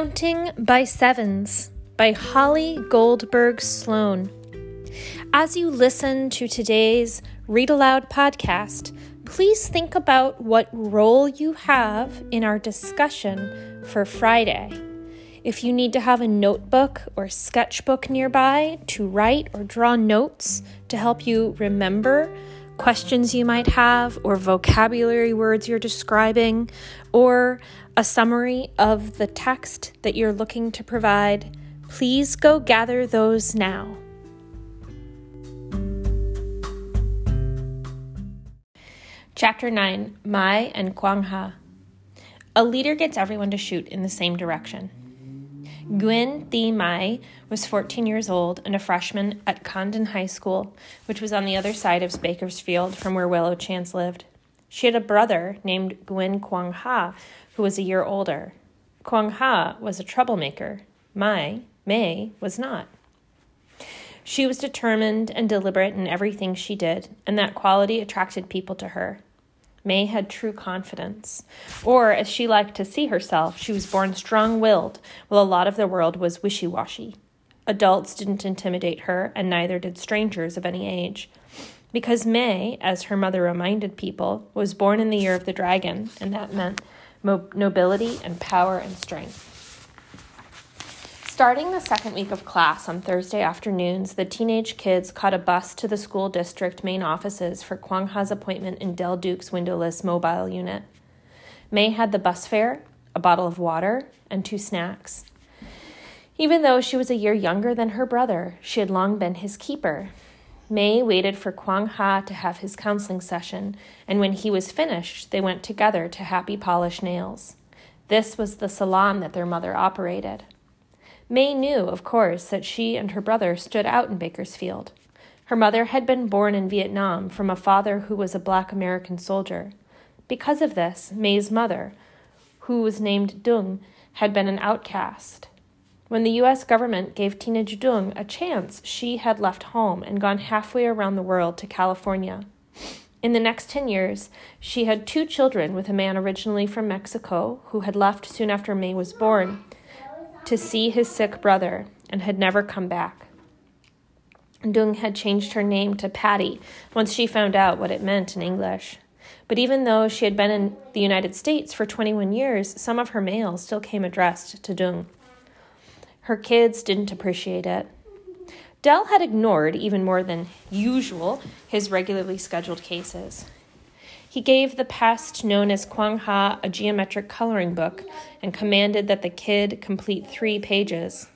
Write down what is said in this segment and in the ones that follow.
Counting by Sevens by Holly Goldberg Sloan. As you listen to today's Read Aloud podcast, please think about what role you have in our discussion for Friday. If you need to have a notebook or sketchbook nearby to write or draw notes to help you remember questions you might have or vocabulary words you're describing, or a summary of the text that you're looking to provide, please go gather those now. Chapter 9, Mai and Quang Ha. A leader gets everyone to shoot in the same direction. Nguyen Thi Mai was 14 years old and a freshman at Condon High School, which was on the other side of Bakersfield from where Willow Chance lived. She had a brother named Nguyen Quang Ha, who was a year older. Quang Ha was a troublemaker. Mai was not. She was determined and deliberate in everything she did, and that quality attracted people to her. Mai had true confidence, or as she liked to see herself, she was born strong-willed, while a lot of the world was wishy-washy. Adults didn't intimidate her, and neither did strangers of any age. Because Mai, as her mother reminded people, was born in the year of the dragon, and that meant nobility and power and strength. Starting the second week of class on Thursday afternoons, the teenage kids caught a bus to the school district main offices for Quang Ha's appointment in Del Duke's windowless mobile unit. Mai had the bus fare, a bottle of water, and 2 snacks. Even though she was a year younger than her brother, she had long been his keeper. Mai waited for Quang Ha to have his counseling session, and when he was finished, they went together to Happy Polish Nails. This was the salon that their mother operated. Mai knew, of course, that she and her brother stood out in Bakersfield. Her mother had been born in Vietnam from a father who was a black American soldier. Because of this, Mai's mother, who was named Dung, had been an outcast. When the U.S. government gave teenage Dung a chance, she had left home and gone halfway around the world to California. In the next 10 years, she had 2 children with a man originally from Mexico who had left soon after Mai was born to see his sick brother, and had never come back. Dung had changed her name to Patty once she found out what it meant in English. But even though she had been in the United States for 21 years, some of her mail still came addressed to Dung. Her kids didn't appreciate it. Del had ignored, even more than usual, his regularly scheduled cases. He gave the pest known as Quang Ha a geometric coloring book and commanded that the kid complete 3 pages.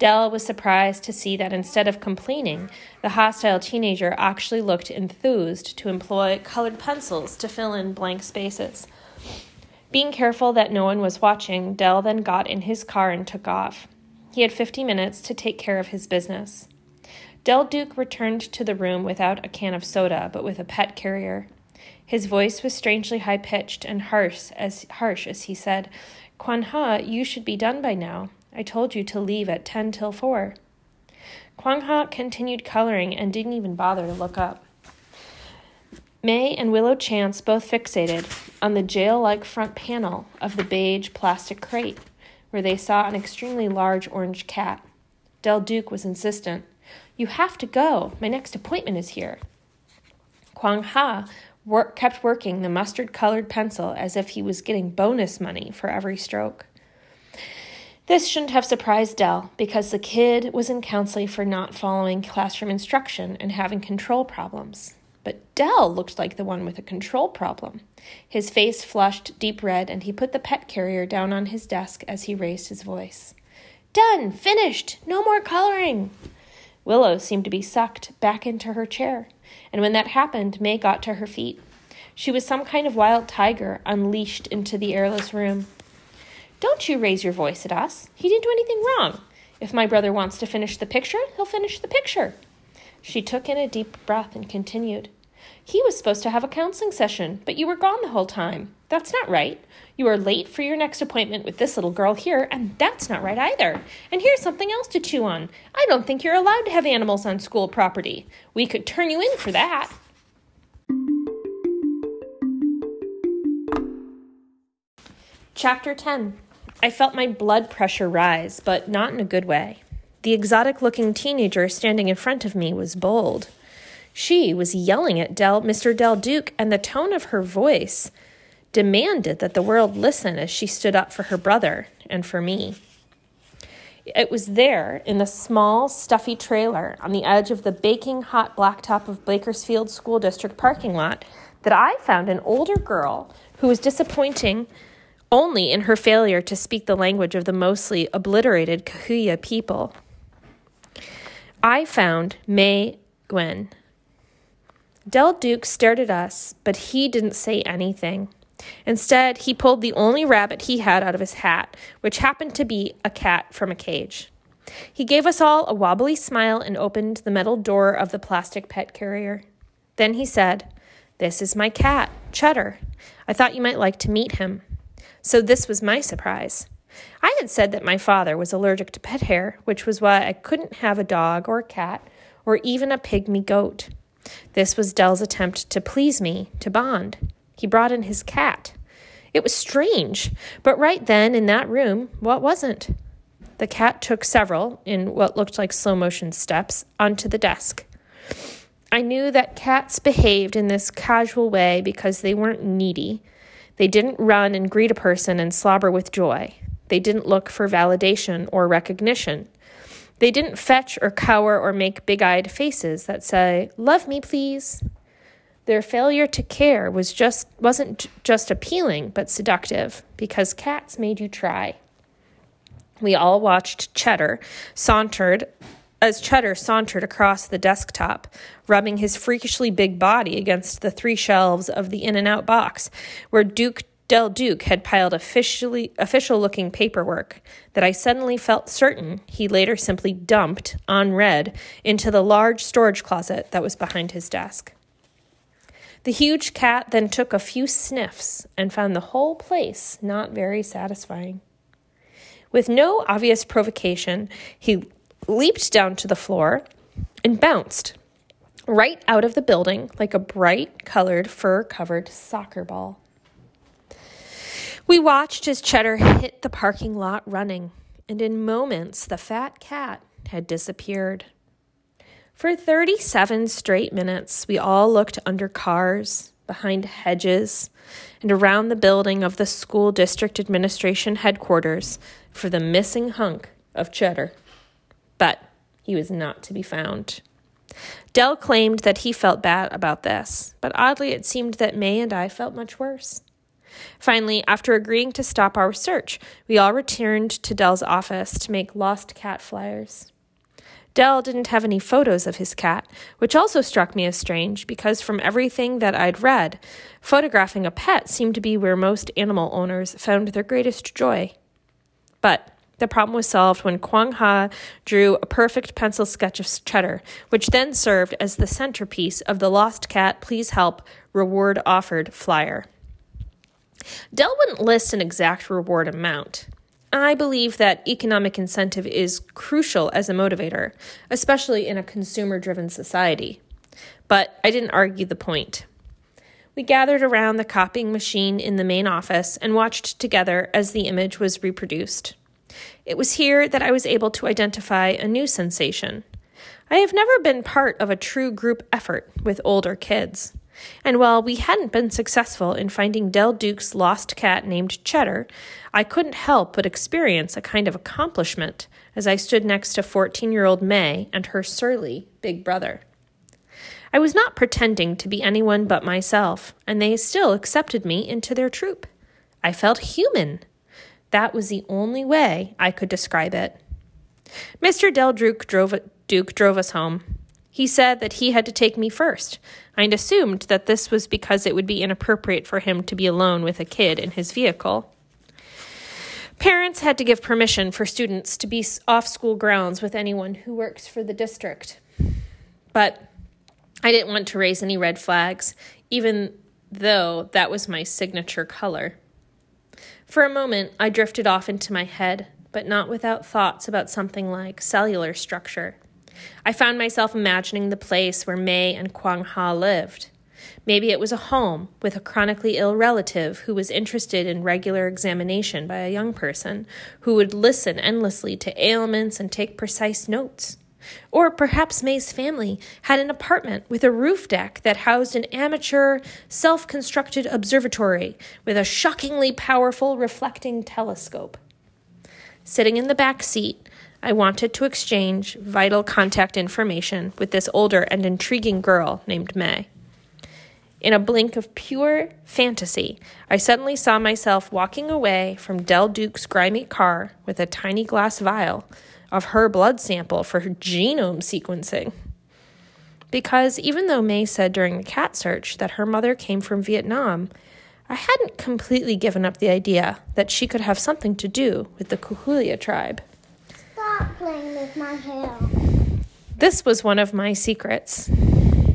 Del was surprised to see that instead of complaining, the hostile teenager actually looked enthused to employ colored pencils to fill in blank spaces. Being careful that no one was watching, Del then got in his car and took off. He had 50 minutes to take care of his business. Del Duke returned to the room without a can of soda, but with a pet carrier. His voice was strangely high-pitched and harsh as he said, "Quang Ha, you should be done by now. I told you to leave at 4:10. Quang Ha continued coloring and didn't even bother to look up. Mai and Willow Chance both fixated on the jail-like front panel of the beige plastic crate, where they saw an extremely large orange cat. Del Duke was insistent. "You have to go. My next appointment is here." Quang Ha kept working the mustard-colored pencil as if he was getting bonus money for every stroke. This shouldn't have surprised Del, because the kid was in counseling for not following classroom instruction and having control problems. But Del looked like the one with a control problem. His face flushed deep red, and he put the pet carrier down on his desk as he raised his voice. "Done! Finished! No more coloring!" Willow seemed to be sucked back into her chair, and when that happened, Mai got to her feet. She was some kind of wild tiger unleashed into the airless room. "Don't you raise your voice at us. He didn't do anything wrong. If my brother wants to finish the picture, he'll finish the picture." She took in a deep breath and continued. "He was supposed to have a counseling session, but you were gone the whole time. That's not right. You are late for your next appointment with this little girl here, and that's not right either. And here's something else to chew on. I don't think you're allowed to have animals on school property. We could turn you in for that." Chapter 10. I felt my blood pressure rise, but not in a good way. The exotic-looking teenager standing in front of me was bold. She was yelling at Mr. Del Duke, and the tone of her voice demanded that the world listen as she stood up for her brother and for me. It was there, in the small, stuffy trailer on the edge of the baking hot blacktop of Bakersfield School District parking lot, that I found an older girl who was disappointing only in her failure to speak the language of the mostly obliterated Cahuilla people. I found May Gwen. Del Duke stared at us, but he didn't say anything. Instead, he pulled the only rabbit he had out of his hat, which happened to be a cat from a cage. He gave us all a wobbly smile and opened the metal door of the plastic pet carrier. Then he said, "This is my cat, Cheddar. I thought you might like to meet him." So this was my surprise. I had said that my father was allergic to pet hair, which was why I couldn't have a dog or a cat or even a pygmy goat. This was Del's attempt to please me, to bond. He brought in his cat. It was strange, but right then in that room, what wasn't? The cat took several, in what looked like slow-motion steps, onto the desk. I knew that cats behaved in this casual way because they weren't needy. They didn't run and greet a person and slobber with joy. They didn't look for validation or recognition. They didn't fetch or cower or make big-eyed faces that say, "Love me, please." Their failure to care wasn't just appealing, but seductive, because cats made you try. We all watched Cheddar sauntered across the desktop, rubbing his freakishly big body against the three shelves of the In-N-Out box, where Del Duke had piled official-looking paperwork that I suddenly felt certain he later simply dumped, unread, into the large storage closet that was behind his desk. The huge cat then took a few sniffs and found the whole place not very satisfying. With no obvious provocation, he leaped down to the floor and bounced right out of the building like a bright-colored, fur-covered soccer ball. We watched as Cheddar hit the parking lot running, and in moments the fat cat had disappeared. For 37 straight minutes, we all looked under cars, behind hedges, and around the building of the school district administration headquarters for the missing hunk of Cheddar. But he was not to be found. Del claimed that he felt bad about this, but oddly it seemed that May and I felt much worse. Finally, after agreeing to stop our search, we all returned to Del's office to make lost cat flyers. Del didn't have any photos of his cat, which also struck me as strange because from everything that I'd read, photographing a pet seemed to be where most animal owners found their greatest joy. But the problem was solved when Quang Ha drew a perfect pencil sketch of Cheddar, which then served as the centerpiece of the Lost Cat Please Help Reward Offered flyer. Del wouldn't list an exact reward amount. I believe that economic incentive is crucial as a motivator, especially in a consumer-driven society. But I didn't argue the point. We gathered around the copying machine in the main office and watched together as the image was reproduced. It was here that I was able to identify a new sensation. I have never been part of a true group effort with older kids. And while we hadn't been successful in finding Del Duke's lost cat named Cheddar, I couldn't help but experience a kind of accomplishment as I stood next to 14-year-old May and her surly big brother. I was not pretending to be anyone but myself, and they still accepted me into their troop. I felt human. That was the only way I could describe it. Mr. Del Duke drove us home. He said that he had to take me first. I assumed that this was because it would be inappropriate for him to be alone with a kid in his vehicle. Parents had to give permission for students to be off school grounds with anyone who works for the district. But I didn't want to raise any red flags, even though that was my signature color. For a moment, I drifted off into my head, but not without thoughts about something like cellular structure. I found myself imagining the place where May and Quang Ha lived. Maybe it was a home with a chronically ill relative who was interested in regular examination by a young person who would listen endlessly to ailments and take precise notes. Or perhaps May's family had an apartment with a roof deck that housed an amateur, self-constructed observatory with a shockingly powerful reflecting telescope. Sitting in the back seat, I wanted to exchange vital contact information with this older and intriguing girl named May. In a blink of pure fantasy, I suddenly saw myself walking away from Del Duke's grimy car with a tiny glass vial of her blood sample for her genome sequencing. Because even though May said during the cat search that her mother came from Vietnam, I hadn't completely given up the idea that she could have something to do with the Cahuilla tribe. Stop playing with my hair. This was one of my secrets.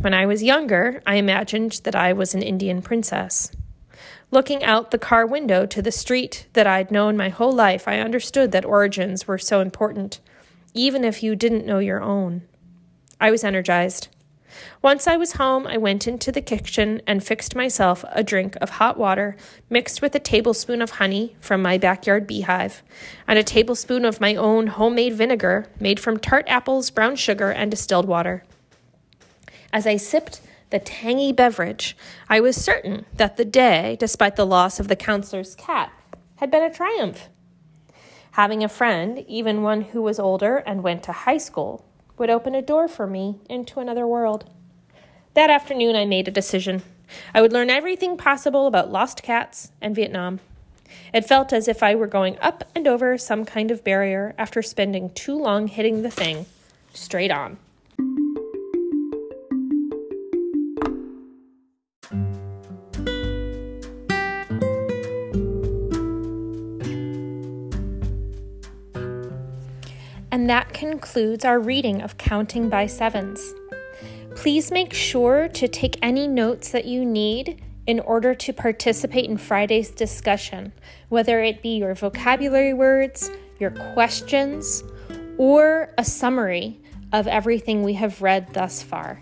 When I was younger, I imagined that I was an Indian princess. Looking out the car window to the street that I'd known my whole life, I understood that origins were so important, even if you didn't know your own. I was energized. Once I was home, I went into the kitchen and fixed myself a drink of hot water mixed with a tablespoon of honey from my backyard beehive and a tablespoon of my own homemade vinegar made from tart apples, brown sugar, and distilled water. As I sipped the tangy beverage, I was certain that the day, despite the loss of the counselor's cat, had been a triumph. Having a friend, even one who was older and went to high school, would open a door for me into another world. That afternoon, I made a decision. I would learn everything possible about lost cats and Vietnam. It felt as if I were going up and over some kind of barrier after spending too long hitting the thing straight on. And that concludes our reading of Counting by Sevens. Please make sure to take any notes that you need in order to participate in Friday's discussion, whether it be your vocabulary words, your questions, or a summary of everything we have read thus far.